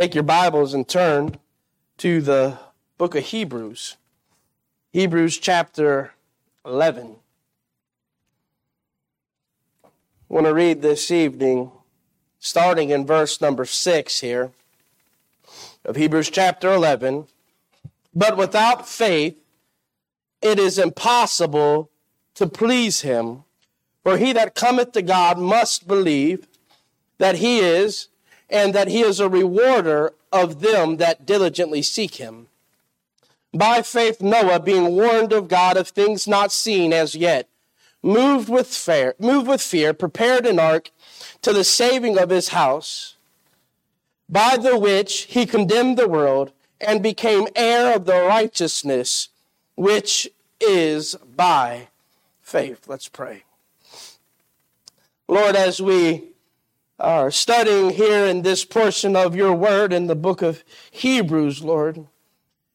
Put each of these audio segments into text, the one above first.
Take your Bibles and turn to the book of Hebrews. Hebrews chapter 11. I want to read this evening, starting in verse number 6 here, of Hebrews chapter 11. But without faith, it is impossible to please him. For he that cometh to God must believe that he is, and that he is a rewarder of them that diligently seek him. By faith Noah, being warned of God of things not seen as yet, moved with fear, prepared an ark to the saving of his house, by the which he condemned the world, and became heir of the righteousness which is by faith. Let's pray. Lord, as we are studying here in this portion of your word in the book of Hebrews, Lord,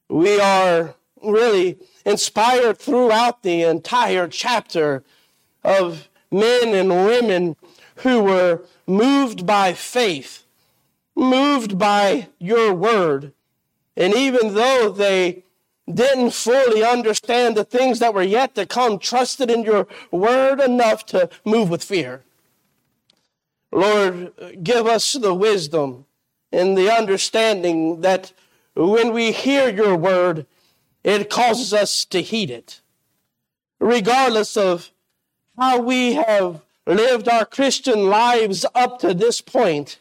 we are really inspired throughout the entire chapter of men and women who were moved by faith, moved by your word. And even though they didn't fully understand the things that were yet to come, trusted in your word enough to move with fear. Lord, give us the wisdom and the understanding that when we hear your word, it causes us to heed it. Regardless of how we have lived our Christian lives up to this point,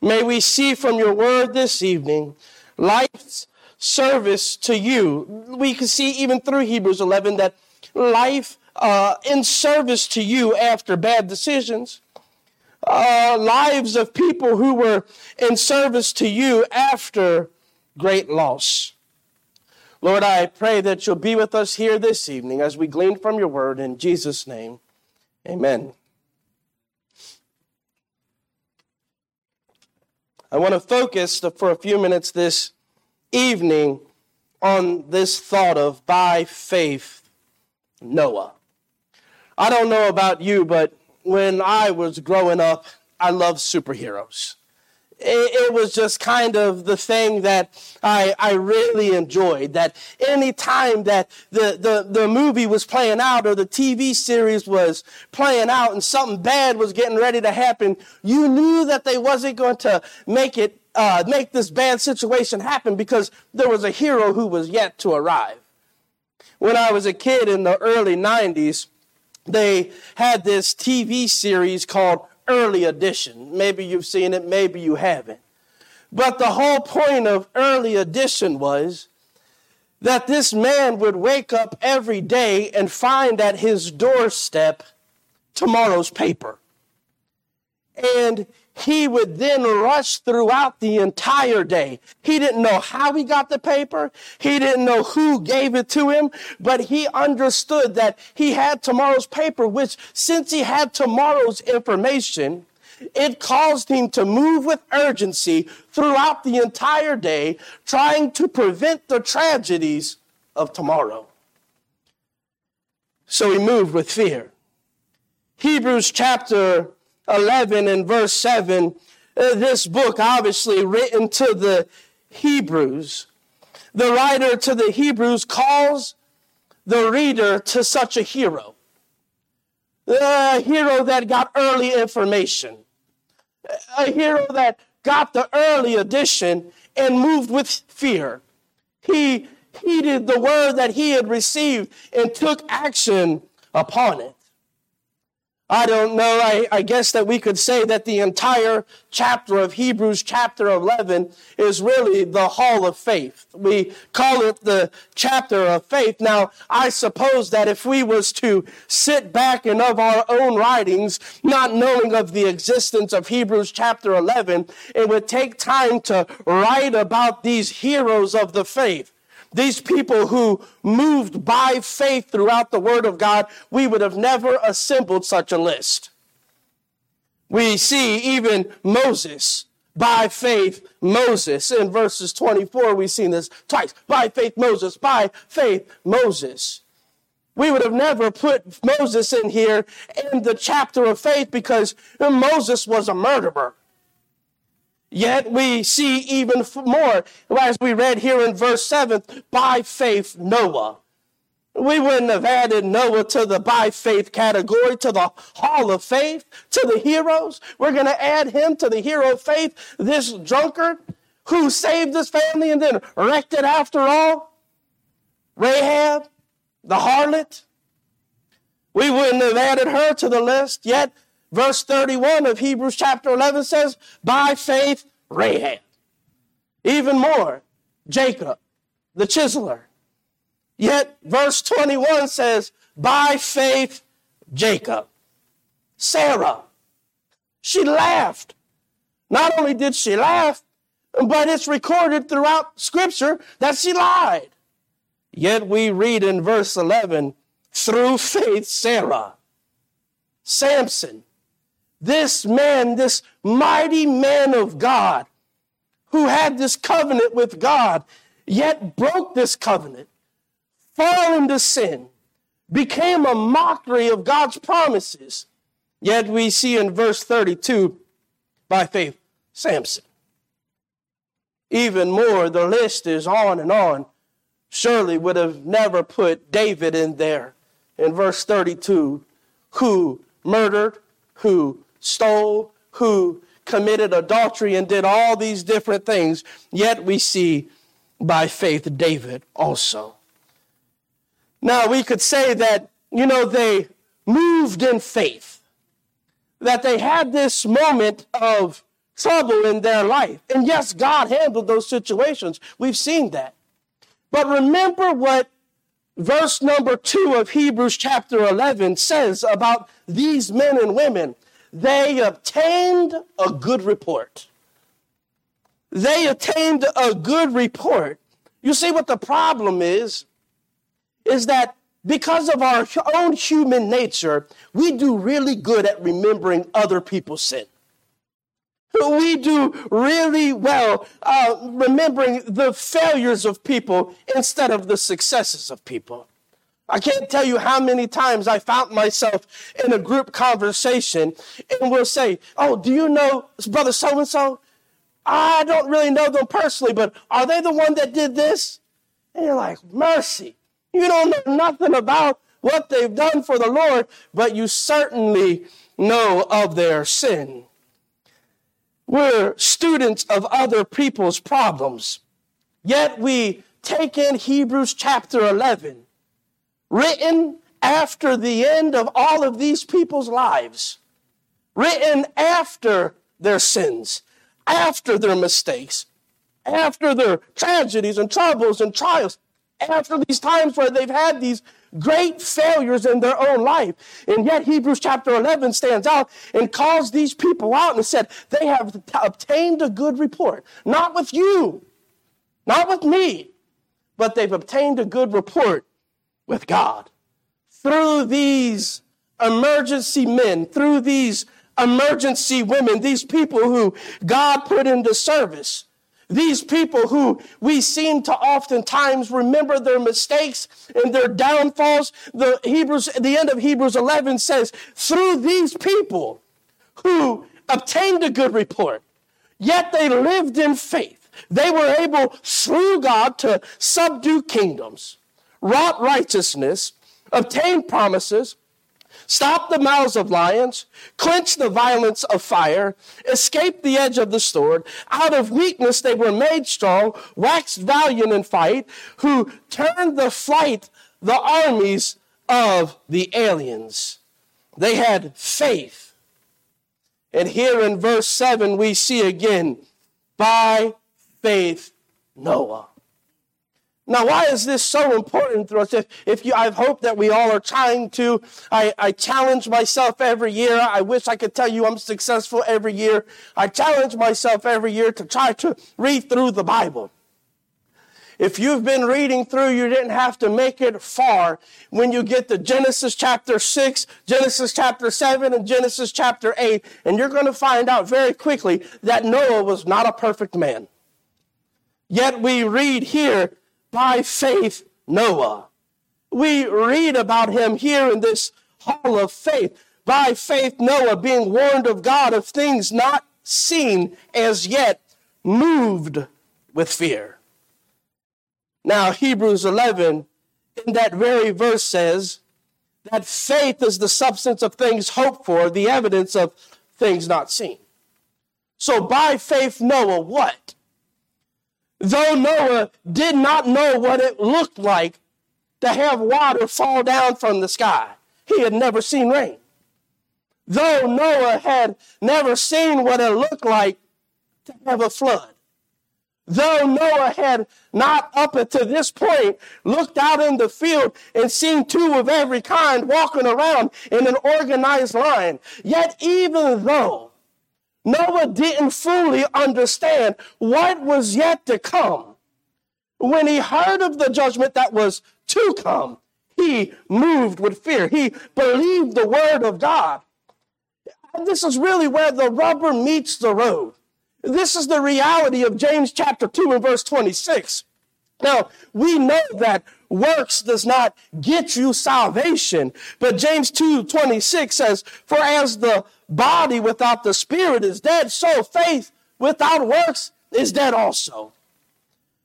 may we see from your word this evening life's service to you. We can see even through Hebrews 11 that life in service to you after bad decisions. Lives of people who were in service to you after great loss. Lord, I pray that you'll be with us here this evening as we glean from your word in Jesus' name. Amen. I want to focus for a few minutes this evening on this thought of by faith, Noah. I don't know about you, but when I was growing up, I loved superheroes. It was just kind of the thing that I really enjoyed, that any time that the movie was playing out or the TV series was playing out and something bad was getting ready to happen, you knew that they wasn't going to make this bad situation happen because there was a hero who was yet to arrive. When I was a kid in the early 90s, they had this TV series called Early Edition. Maybe you've seen it, maybe you haven't. But the whole point of Early Edition was that this man would wake up every day and find at his doorstep tomorrow's paper. And he would then rush throughout the entire day. He didn't know how he got the paper. He didn't know who gave it to him, but he understood that he had tomorrow's paper, which since he had tomorrow's information, it caused him to move with urgency throughout the entire day, trying to prevent the tragedies of tomorrow. So he moved with fear. Hebrews chapter 11 and verse 7, this book obviously written to the Hebrews. The writer to the Hebrews calls the reader to such a hero. A hero that got early information. A hero that got the early edition and moved with fear. He heeded the word that he had received and took action upon it. I don't know, I guess that we could say that the entire chapter of Hebrews chapter 11 is really the hall of faith. We call it the chapter of faith. Now, I suppose that if we was to sit back and of our own writings, not knowing of the existence of Hebrews chapter 11, it would take time to write about these heroes of the faith. These people who moved by faith throughout the word of God, we would have never assembled such a list. We see even Moses, by faith, Moses. In verses 24, we've seen this twice. By faith, Moses. By faith, Moses. We would have never put Moses in here in the chapter of faith because Moses was a murderer. Yet we see even more, as we read here in verse 7, by faith Noah. We wouldn't have added Noah to the by faith category, to the hall of faith, to the heroes. We're going to add him to the hero of faith, this drunkard who saved his family and then wrecked it after all. Rahab, the harlot. We wouldn't have added her to the list, yet verse 31 of Hebrews chapter 11 says, by faith, Rahab. Even more, Jacob, the chiseler. Yet verse 21 says, by faith, Jacob. Sarah, she laughed. Not only did she laugh, but it's recorded throughout Scripture that she lied. Yet we read in verse 11, through faith, Sarah. Samson, this man, this mighty man of God, who had this covenant with God, yet broke this covenant, fell into sin, became a mockery of God's promises. Yet we see in verse 32, by faith, Samson. Even more, the list is on and on. Surely would have never put David in there. In verse 32, who murdered, who stole, who committed adultery and did all these different things. Yet we see by faith David also. Now we could say that, they moved in faith, that they had this moment of trouble in their life. And yes, God handled those situations. We've seen that. But remember what verse number 2 of Hebrews chapter 11 says about these men and women. They obtained a good report. They obtained a good report. You see what the problem is that because of our own human nature, we do really good at remembering other people's sin. We do really well remembering the failures of people instead of the successes of people. I can't tell you how many times I found myself in a group conversation and we'll say, oh, do you know brother so-and-so? I don't really know them personally, but are they the one that did this? And you're like, mercy. You don't know nothing about what they've done for the Lord, but you certainly know of their sin. We're students of other people's problems. Yet we take in Hebrews chapter 11, written after the end of all of these people's lives, written after their sins, after their mistakes, after their tragedies and troubles and trials, after these times where they've had these great failures in their own life. And yet Hebrews chapter 11 stands out and calls these people out and said, they have obtained a good report. Not with you, not with me, but they've obtained a good report with God. Through these emergency men, through these emergency women, these people who God put into service, these people who we seem to oftentimes remember their mistakes and their downfalls. The end of Hebrews 11 says, through these people who obtained a good report, yet they lived in faith. They were able through God to subdue kingdoms, wrought righteousness, obtained promises, stopped the mouths of lions, quenched the violence of fire, escaped the edge of the sword. Out of weakness they were made strong, waxed valiant in fight, who turned the flight the armies of the aliens. They had faith. And here in verse 7 we see again, by faith Noah. Now, why is this so important to us? I hope that we all are trying to. I challenge myself every year. I wish I could tell you I'm successful every year. I challenge myself every year to try to read through the Bible. If you've been reading through, you didn't have to make it far. When you get to Genesis chapter 6, Genesis chapter 7, and Genesis chapter 8, and you're going to find out very quickly that Noah was not a perfect man. Yet we read here, by faith, Noah. We read about him here in this hall of faith. By faith, Noah, being warned of God of things not seen as yet, moved with fear. Now, Hebrews 11, in that very verse says that faith is the substance of things hoped for, the evidence of things not seen. So by faith, Noah what? Though Noah did not know what it looked like to have water fall down from the sky, he had never seen rain. Though Noah had never seen what it looked like to have a flood. Though Noah had not up to this point looked out in the field and seen two of every kind walking around in an organized line, yet even though Noah didn't fully understand what was yet to come, when he heard of the judgment that was to come, he moved with fear. He believed the word of God. And this is really where the rubber meets the road. This is the reality of James chapter 2 and verse 26. Now, we know that works does not get you salvation, but James 2:26 says, "For as the body without the spirit is dead, so faith without works is dead also."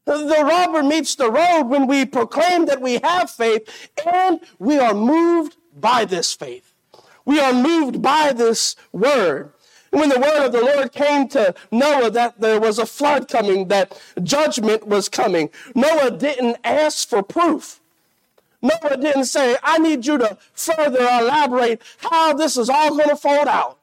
The rubber meets the road when we proclaim that we have faith and we are moved by this faith. We are moved by this word. When the word of the Lord came to Noah that there was a flood coming, that judgment was coming, Noah didn't ask for proof. Noah didn't say, I need you to further elaborate how this is all going to fold out.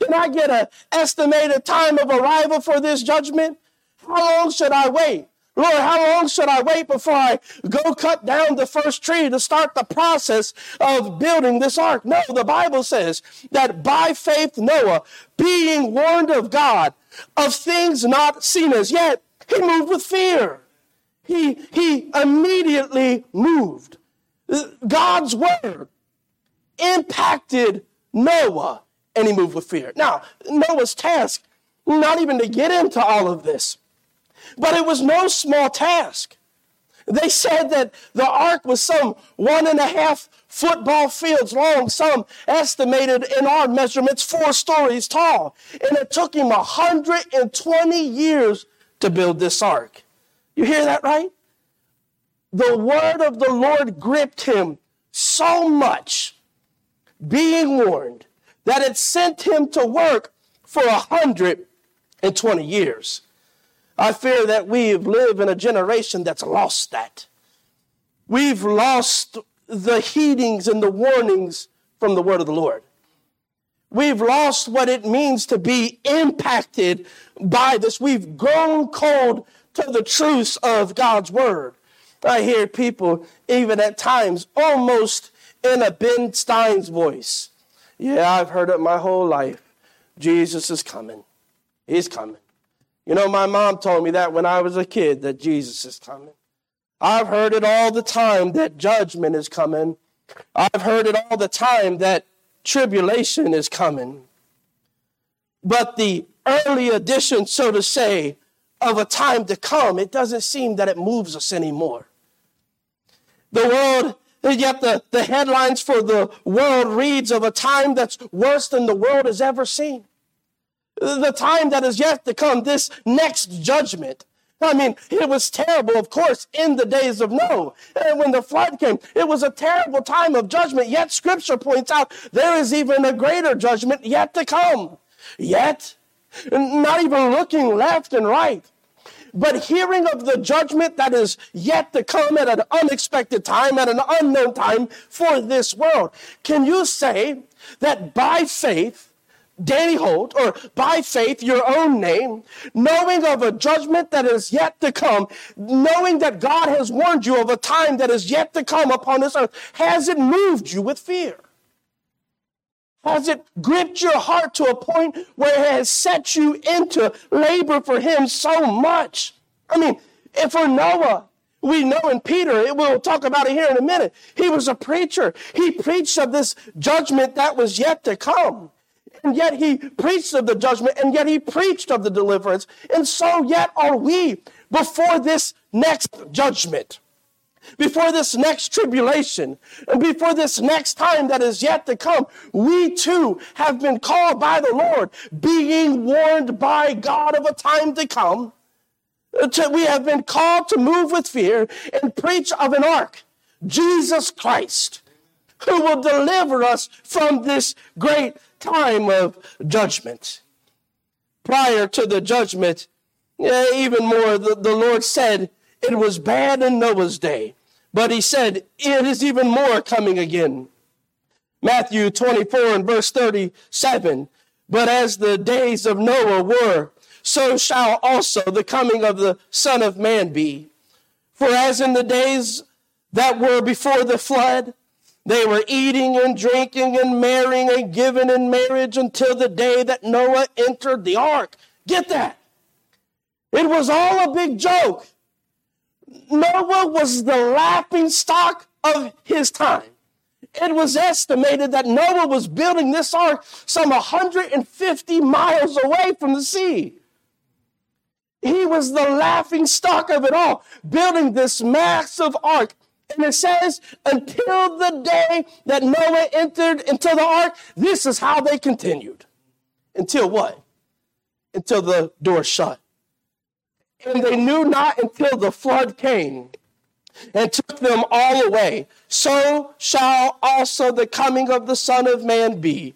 Can I get an estimated time of arrival for this judgment? How long should I wait? Lord, how long should I wait before I go cut down the first tree to start the process of building this ark? No, the Bible says that by faith Noah, being warned of God, of things not seen as yet, he moved with fear. He immediately moved. God's word impacted Noah, and he moved with fear. Now, Noah's task, not even to get into all of this, but it was no small task. They said that the ark was some 1.5 football fields long, some estimated in our measurements 4 stories tall. And it took him 120 years to build this ark. You hear that right? The word of the Lord gripped him so much, being warned, that it sent him to work for 120 years. I fear that we live in a generation that's lost that. We've lost the heedings and the warnings from the word of the Lord. We've lost what it means to be impacted by this. We've grown cold to the truths of God's word. I hear people, even at times, almost in a Ben Stein's voice. Yeah, I've heard it my whole life. Jesus is coming. He's coming. You know, my mom told me that when I was a kid, that Jesus is coming. I've heard it all the time that judgment is coming. I've heard it all the time that tribulation is coming. But the early edition, so to say, of a time to come, it doesn't seem that it moves us anymore. The world, yet the headlines for the world reads of a time that's worse than the world has ever seen. The time that is yet to come, this next judgment. I mean, it was terrible, of course, in the days of Noah. And when the flood came, it was a terrible time of judgment. Yet Scripture points out there is even a greater judgment yet to come. Yet, not even looking left and right, but hearing of the judgment that is yet to come at an unexpected time, at an unknown time for this world. Can you say that by faith, Danny Holt, or by faith, your own name, knowing of a judgment that is yet to come, knowing that God has warned you of a time that is yet to come upon this earth, has it moved you with fear? Has it gripped your heart to a point where it has set you into labor for him so much? I mean, for Noah, we know in Peter, we'll talk about it here in a minute, he was a preacher. He preached of this judgment that was yet to come. And yet he preached of the judgment, and yet he preached of the deliverance. And so yet are we before this next judgment. before this next tribulation, and before this next time that is yet to come, we too have been called by the Lord, being warned by God of a time to come. We have been called to move with fear and preach of an ark, Jesus Christ, who will deliver us from this great time of judgment. Prior to the judgment, even more, the Lord said, it was bad in Noah's day, but he said, it is even more coming again. Matthew 24 and verse 37, but as the days of Noah were, so shall also the coming of the Son of Man be. For as in the days that were before the flood, they were eating and drinking and marrying and giving in marriage until the day that Noah entered the ark. Get that? It was all a big joke. Noah was the laughing stock of his time. It was estimated that Noah was building this ark some 150 miles away from the sea. He was the laughing stock of it all, building this massive ark. And it says, until the day that Noah entered into the ark, this is how they continued. Until what? Until the door shut. And they knew not until the flood came and took them all away. So shall also the coming of the Son of Man be.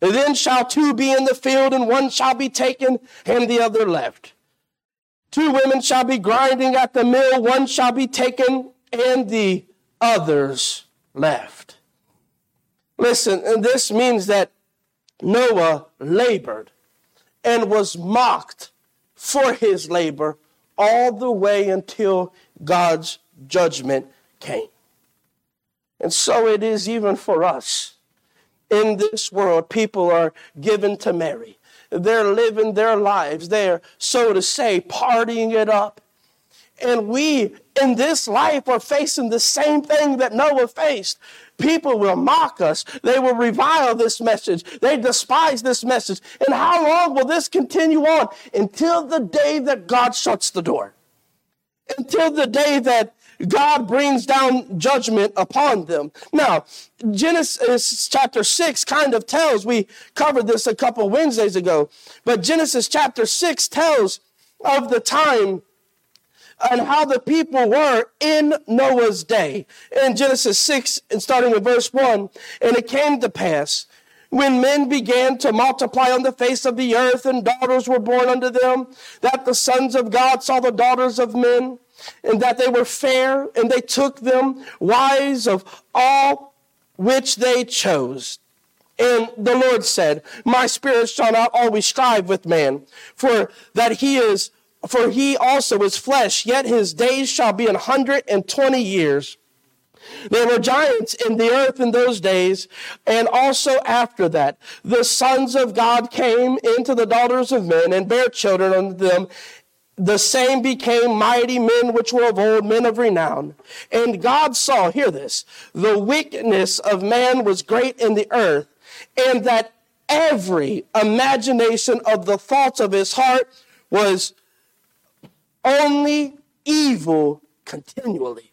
And then shall two be in the field, and one shall be taken, and the other left. Two women shall be grinding at the mill, one shall be taken, and the others left. Listen, and this means that Noah labored and was mocked for his labor all the way until God's judgment came. And so it is even for us. In this world, people are given to marry. They're living their lives. They're, so to say, partying it up. And we, in this life, are facing the same thing that Noah faced. People will mock us. They will revile this message. They despise this message. And how long will this continue on? Until the day that God shuts the door. Until the day that God brings down judgment upon them. Now, Genesis chapter 6 kind of tells, we covered this a couple Wednesdays ago, but Genesis chapter 6 tells of the time and how the people were in Noah's day. In Genesis 6, and starting with verse 1, and it came to pass, when men began to multiply on the face of the earth, and daughters were born unto them, that the sons of God saw the daughters of men, and that they were fair, and they took them wives of all which they chose. And the Lord said, my spirit shall not always strive with man, for he also is flesh, yet his days shall be 120 years. There were giants in the earth in those days, and also after that, the sons of God came into the daughters of men, and bare children unto them. The same became mighty men which were of old, men of renown. And God saw, hear this, the wickedness of man was great in the earth, and that every imagination of the thoughts of his heart was only evil continually,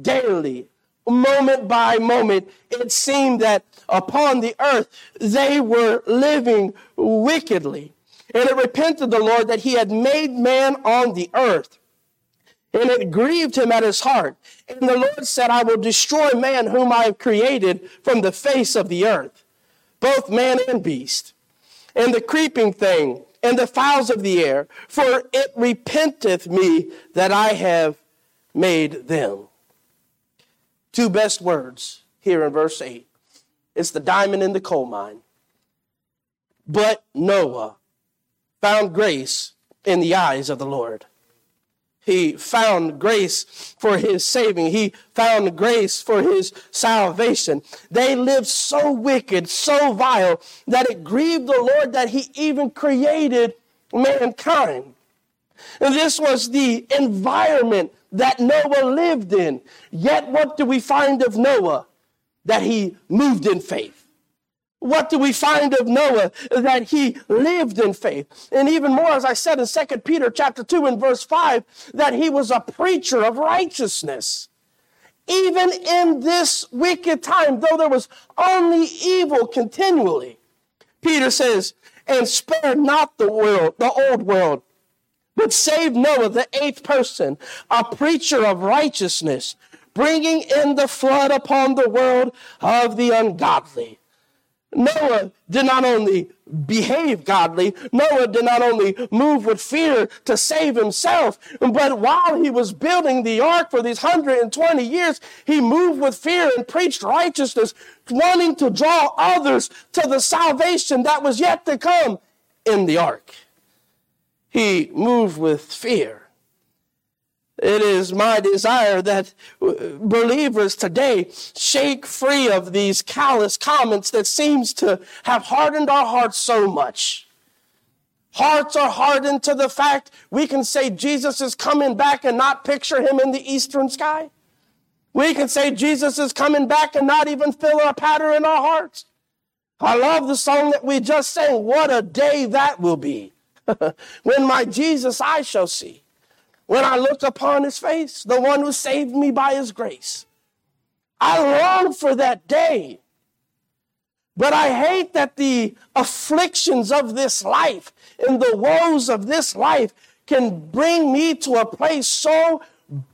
daily, moment by moment. It seemed that upon the earth they were living wickedly. And it repented the Lord that he had made man on the earth, and it grieved him at his heart. And the Lord said, I will destroy man whom I have created from the face of the earth, both man and beast, and the creeping thing, and the fowls of the air, for it repenteth me that I have made them. Two best words here in verse 8. It's the diamond in the coal mine. But Noah found grace in the eyes of the Lord. He found grace for his saving. He found grace for his salvation. They lived so wicked, so vile, that it grieved the Lord that he even created mankind. And this was the environment that Noah lived in. Yet what do we find of Noah? That he moved in faith. What do we find of Noah? That he lived in faith. And even more, as I said in 2 Peter chapter 2 and verse 5, that he was a preacher of righteousness. Even in this wicked time, though there was only evil continually, Peter says, and spare not the world, the old world, but save Noah, the eighth person, a preacher of righteousness, bringing in the flood upon the world of the ungodly. Noah did not only behave godly, Noah did not only move with fear to save himself, but while he was building the ark for these 120 years, he moved with fear and preached righteousness, wanting to draw others to the salvation that was yet to come in the ark. He moved with fear. It is my desire that believers today shake free of these callous comments that seems to have hardened our hearts so much. Hearts are hardened to the fact we can say Jesus is coming back and not picture him in the eastern sky. We can say Jesus is coming back and not even feel a pattern in our hearts. I love the song that we just sang, what a day that will be. When my Jesus I shall see. When I look upon his face, the one who saved me by his grace. I long for that day. But I hate that the afflictions of this life and the woes of this life can bring me to a place so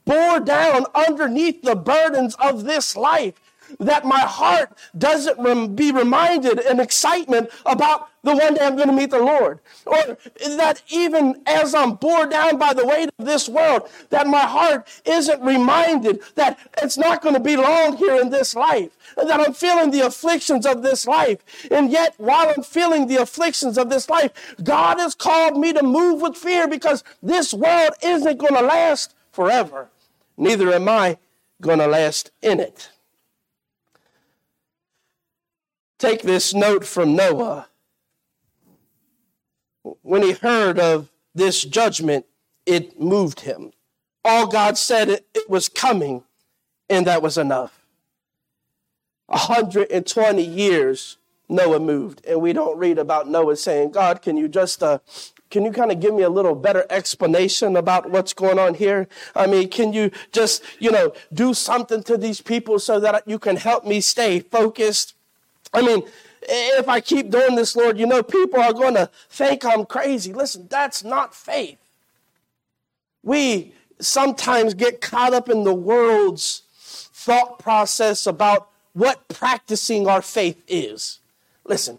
bore down underneath the burdens of this life that my heart doesn't be reminded in excitement about the one day I'm going to meet the Lord. Or that even as I'm bore down by the weight of this world, that my heart isn't reminded that it's not going to be long here in this life, that I'm feeling the afflictions of this life. And yet, while I'm feeling the afflictions of this life, God has called me to move with fear because this world isn't going to last forever. Neither am I going to last in it. Take this note from Noah. When he heard of this judgment, it moved him. All God said it was coming, and that was enough. 120 years, Noah moved, and we don't read about Noah saying, God, can you kind of give me a little better explanation about what's going on here? I mean, can you just, do something to these people so that you can help me stay focused? I mean, if I keep doing this, Lord, people are going to think I'm crazy. Listen, that's not faith. We sometimes get caught up in the world's thought process about what practicing our faith is. Listen,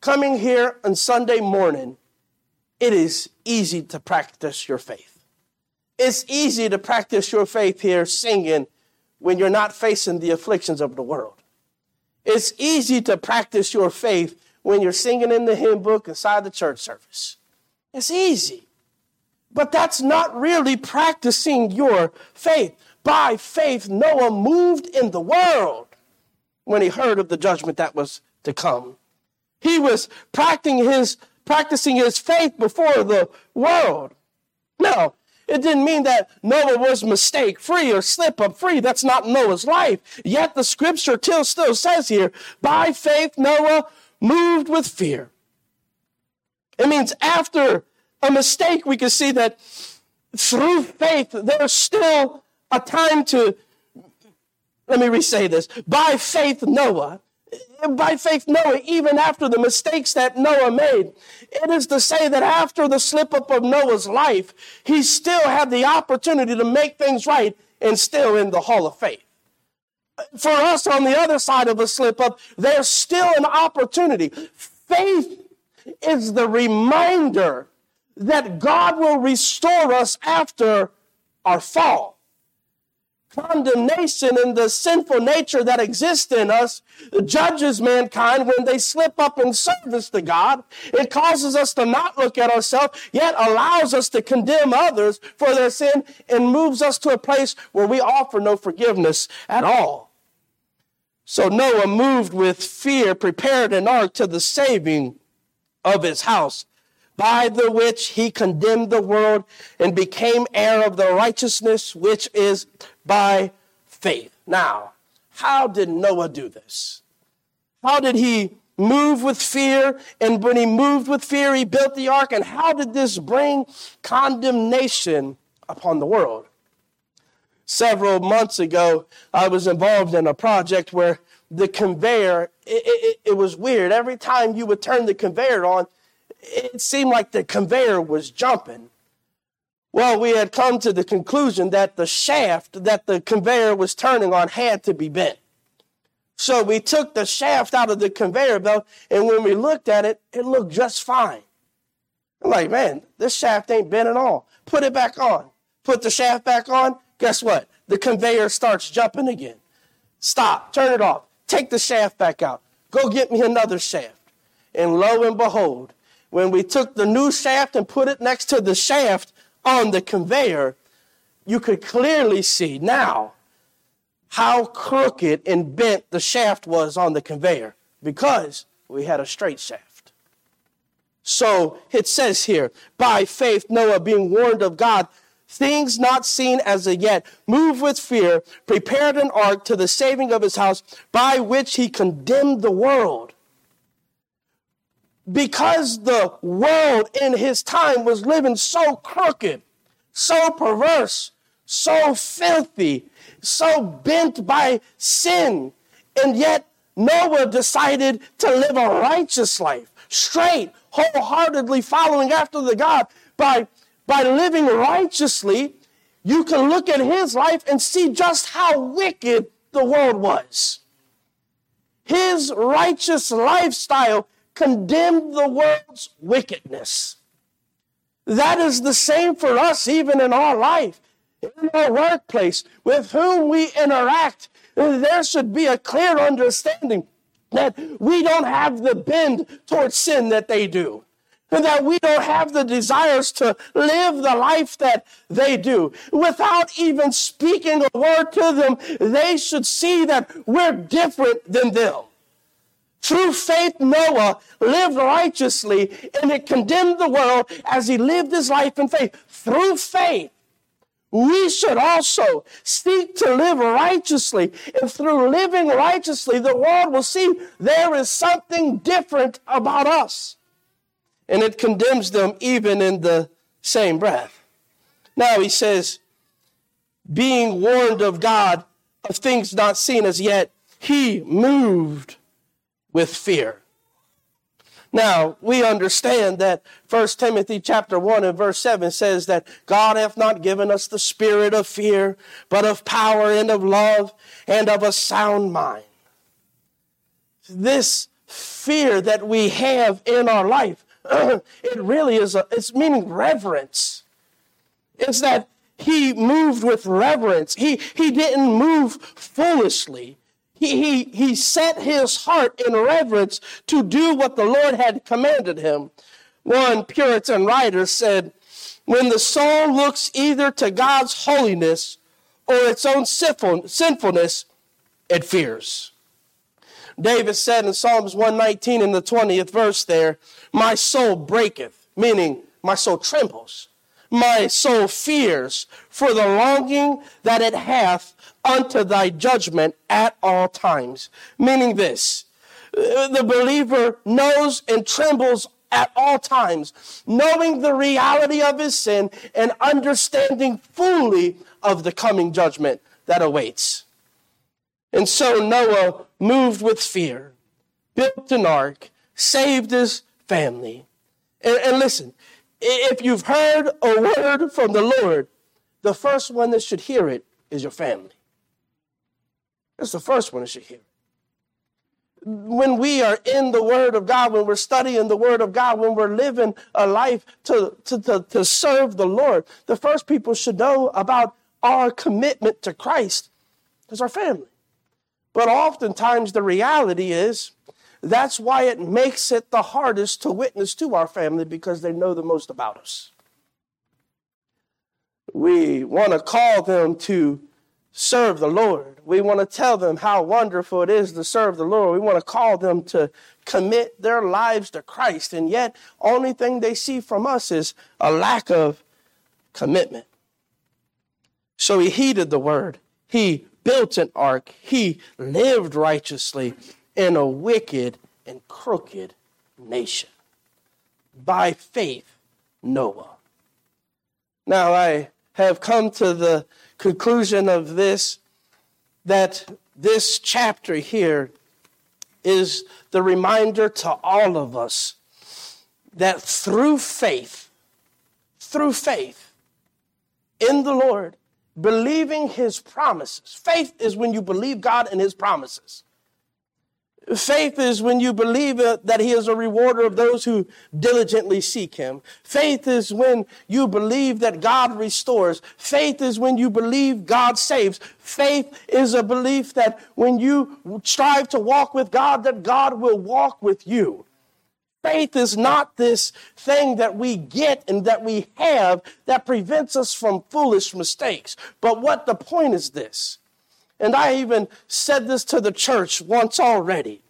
coming here on Sunday morning, it is easy to practice your faith. It's easy to practice your faith here singing when you're not facing the afflictions of the world. It's easy to practice your faith when you're singing in the hymn book inside the church service. It's easy. But that's not really practicing your faith. By faith, Noah moved in the world when he heard of the judgment that was to come. He was practicing his faith before the world. Now, it didn't mean that Noah was mistake-free or slip-up-free. That's not Noah's life. Yet the scripture still says here, by faith Noah moved with fear. It means after a mistake, we can see that through faith, there's still a time to, let me re-say this, by faith Noah, even after the mistakes that Noah made, it is to say that after the slip-up of Noah's life, he still had the opportunity to make things right and still in the hall of faith. For us on the other side of a slip-up, there's still an opportunity. Faith is the reminder that God will restore us after our fall. Condemnation and the sinful nature that exists in us judges mankind when they slip up in service to God. It causes us to not look at ourselves, yet allows us to condemn others for their sin and moves us to a place where we offer no forgiveness at all. So Noah moved with fear, prepared an ark to the saving of his house, by the which he condemned the world and became heir of the righteousness which is by faith. Now, how did Noah do this? How did he move with fear. And when he moved with fear, he built the ark. And how did this bring condemnation upon the world? Several months ago, I was involved in a project where the conveyor, it was weird. Every time you would turn the conveyor on, it seemed like the conveyor was jumping. Well, we had come to the conclusion that the shaft that the conveyor was turning on had to be bent. So we took the shaft out of the conveyor belt, and when we looked at it, it looked just fine. I'm like, man, this shaft ain't bent at all. Put it back on. Put the shaft back on. Guess what? The conveyor starts jumping again. Stop. Turn it off. Take the shaft back out. Go get me another shaft. And lo and behold, when we took the new shaft and put it next to the shaft on the conveyor, you could clearly see now how crooked and bent the shaft was on the conveyor, because we had a straight shaft. So it says here, by faith, Noah, being warned of God, things not seen as of yet, moved with fear, prepared an ark to the saving of his house, by which he condemned the world. Because the world in his time was living so crooked, so perverse, so filthy, so bent by sin, and yet Noah decided to live a righteous life, straight, wholeheartedly following after the God. By living righteously, you can look at his life and see just how wicked the world was. His righteous lifestyle condemned the world's wickedness. That is the same for us even in our life, in our workplace, with whom we interact. There should be a clear understanding that we don't have the bend towards sin that they do, and that we don't have the desires to live the life that they do. Without even speaking a word to them, they should see that we're different than them. Through faith, Noah lived righteously, and it condemned the world as he lived his life in faith. Through faith, we should also seek to live righteously. And through living righteously, the world will see there is something different about us. And it condemns them even in the same breath. Now he says, being warned of God of things not seen as yet, he moved with fear. Now we understand that 1 Timothy chapter 1 and verse 7 says that God hath not given us the spirit of fear, but of power and of love and of a sound mind. This fear that we have in our life, it really is, it's meaning reverence. It's that he moved with reverence. He didn't move foolishly. He set his heart in reverence to do what the Lord had commanded him. One Puritan writer said, when the soul looks either to God's holiness or its own sinfulness, it fears. David said in Psalms 119 in the 20th verse there, my soul breaketh, meaning my soul trembles. My soul fears for the longing that it hath unto thy judgment at all times. Meaning this, the believer knows and trembles at all times, knowing the reality of his sin and understanding fully of the coming judgment that awaits. And so Noah, moved with fear, built an ark, saved his family. And listen, if you've heard a word from the Lord, the first one that should hear it is your family. That's the first one that should hear it. When we are in the Word of God, when we're studying the Word of God, when we're living a life to serve the Lord, the first people should know about our commitment to Christ is our family. But oftentimes the reality is that's why it makes it the hardest to witness to our family, because they know the most about us. We want to call them to serve the Lord. We want to tell them how wonderful it is to serve the Lord. We want to call them to commit their lives to Christ. And yet, only thing they see from us is a lack of commitment. So he heeded the word. He built an ark. He lived righteously in a wicked and crooked nation. By faith, Noah. Now, I have come to the conclusion of this, that this chapter here is the reminder to all of us that through faith in the Lord, believing his promises. Faith is when you believe God and his promises. Faith is when you believe that he is a rewarder of those who diligently seek him. Faith is when you believe that God restores. Faith is when you believe God saves. Faith is a belief that when you strive to walk with God, that God will walk with you. Faith is not this thing that we get and that we have that prevents us from foolish mistakes. But what the point is this. And I even said this to the church once already,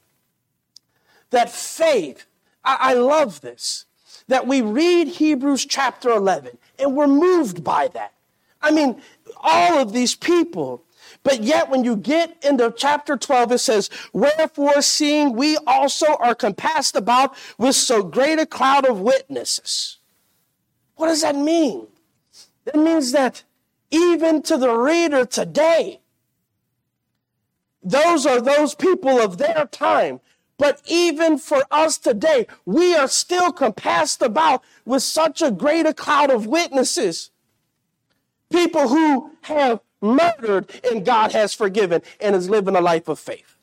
that faith, I love this, that we read Hebrews chapter 11, and we're moved by that. I mean, all of these people, but yet when you get into chapter 12, it says, "Wherefore, seeing we also are compassed about with so great a cloud of witnesses." What does that mean? That means that even to the reader today, those are those people of their time. But even for us today, we are still compassed about with such a great a cloud of witnesses. People who have murdered and God has forgiven and is living a life of faith.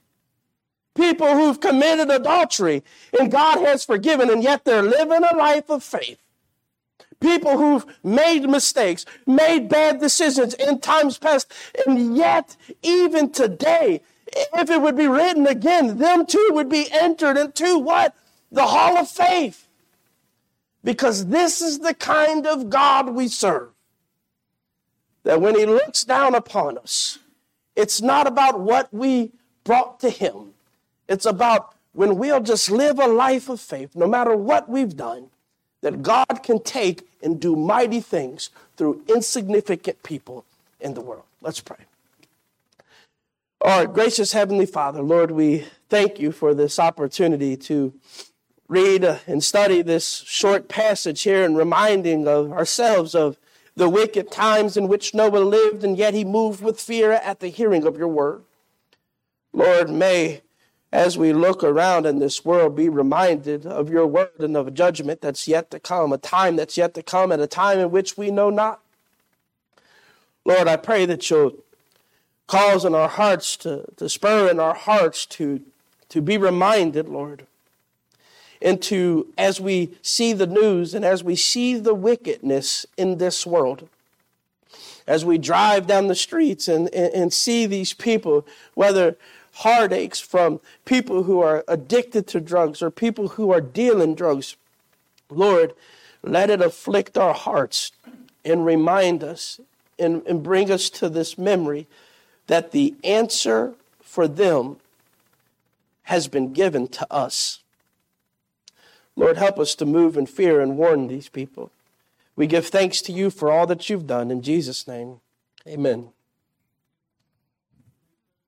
People who've committed adultery and God has forgiven and yet they're living a life of faith. People who've made mistakes, made bad decisions in times past, and yet even today, if it would be written again, them too would be entered into what? The hall of faith. Because this is the kind of God we serve. That when he looks down upon us, it's not about what we brought to him. It's about when we'll just live a life of faith, no matter what we've done, that God can take and do mighty things through insignificant people in the world. Let's pray. Our gracious Heavenly Father, Lord, we thank you for this opportunity to read and study this short passage here and reminding of ourselves of the wicked times in which Noah lived, and yet he moved with fear at the hearing of your word. Lord, may, as we look around in this world, be reminded of your word and of a judgment that's yet to come, a time that's yet to come, and a time in which we know not. Lord, I pray that you'll cause in our hearts to spur in our hearts to be reminded, Lord, and to, as we see the news and as we see the wickedness in this world, as we drive down the streets and see these people, whether heartaches from people who are addicted to drugs or people who are dealing drugs. Lord, let it afflict our hearts and remind us and bring us to this memory that the answer for them has been given to us. Lord, help us to move in fear and warn these people. We give thanks to you for all that you've done. In Jesus' name, amen.